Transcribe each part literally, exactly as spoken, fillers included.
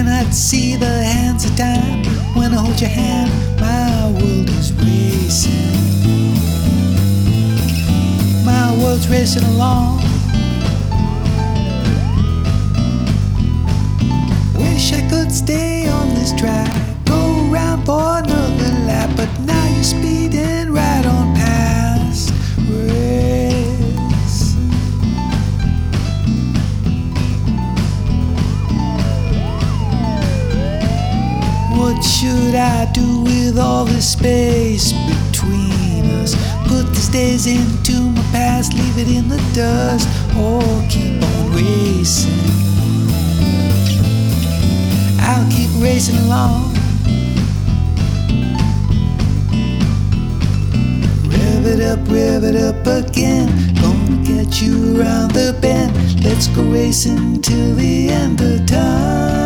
Cannot see the hands of time. When I hold your hand, my world is racing. My world's racing along. Wish I could stay on this track, go round for another lap, but now you're speeding right on past race. What should I do with all this space between us? Put these days into my past, leave it in the dust, or keep on racing. I'll keep racing along. Rev it up, rev it up again. Gonna get you around the bend. Let's go racing till the end of time.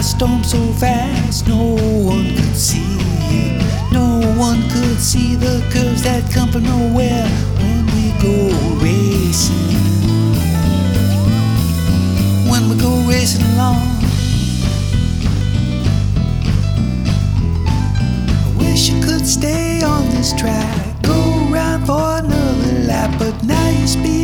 Storm so fast, no one could see. No one could see the curves that come from nowhere when we go racing. When we go racing along, I wish I could stay on this track, go round for another lap, but now you speed.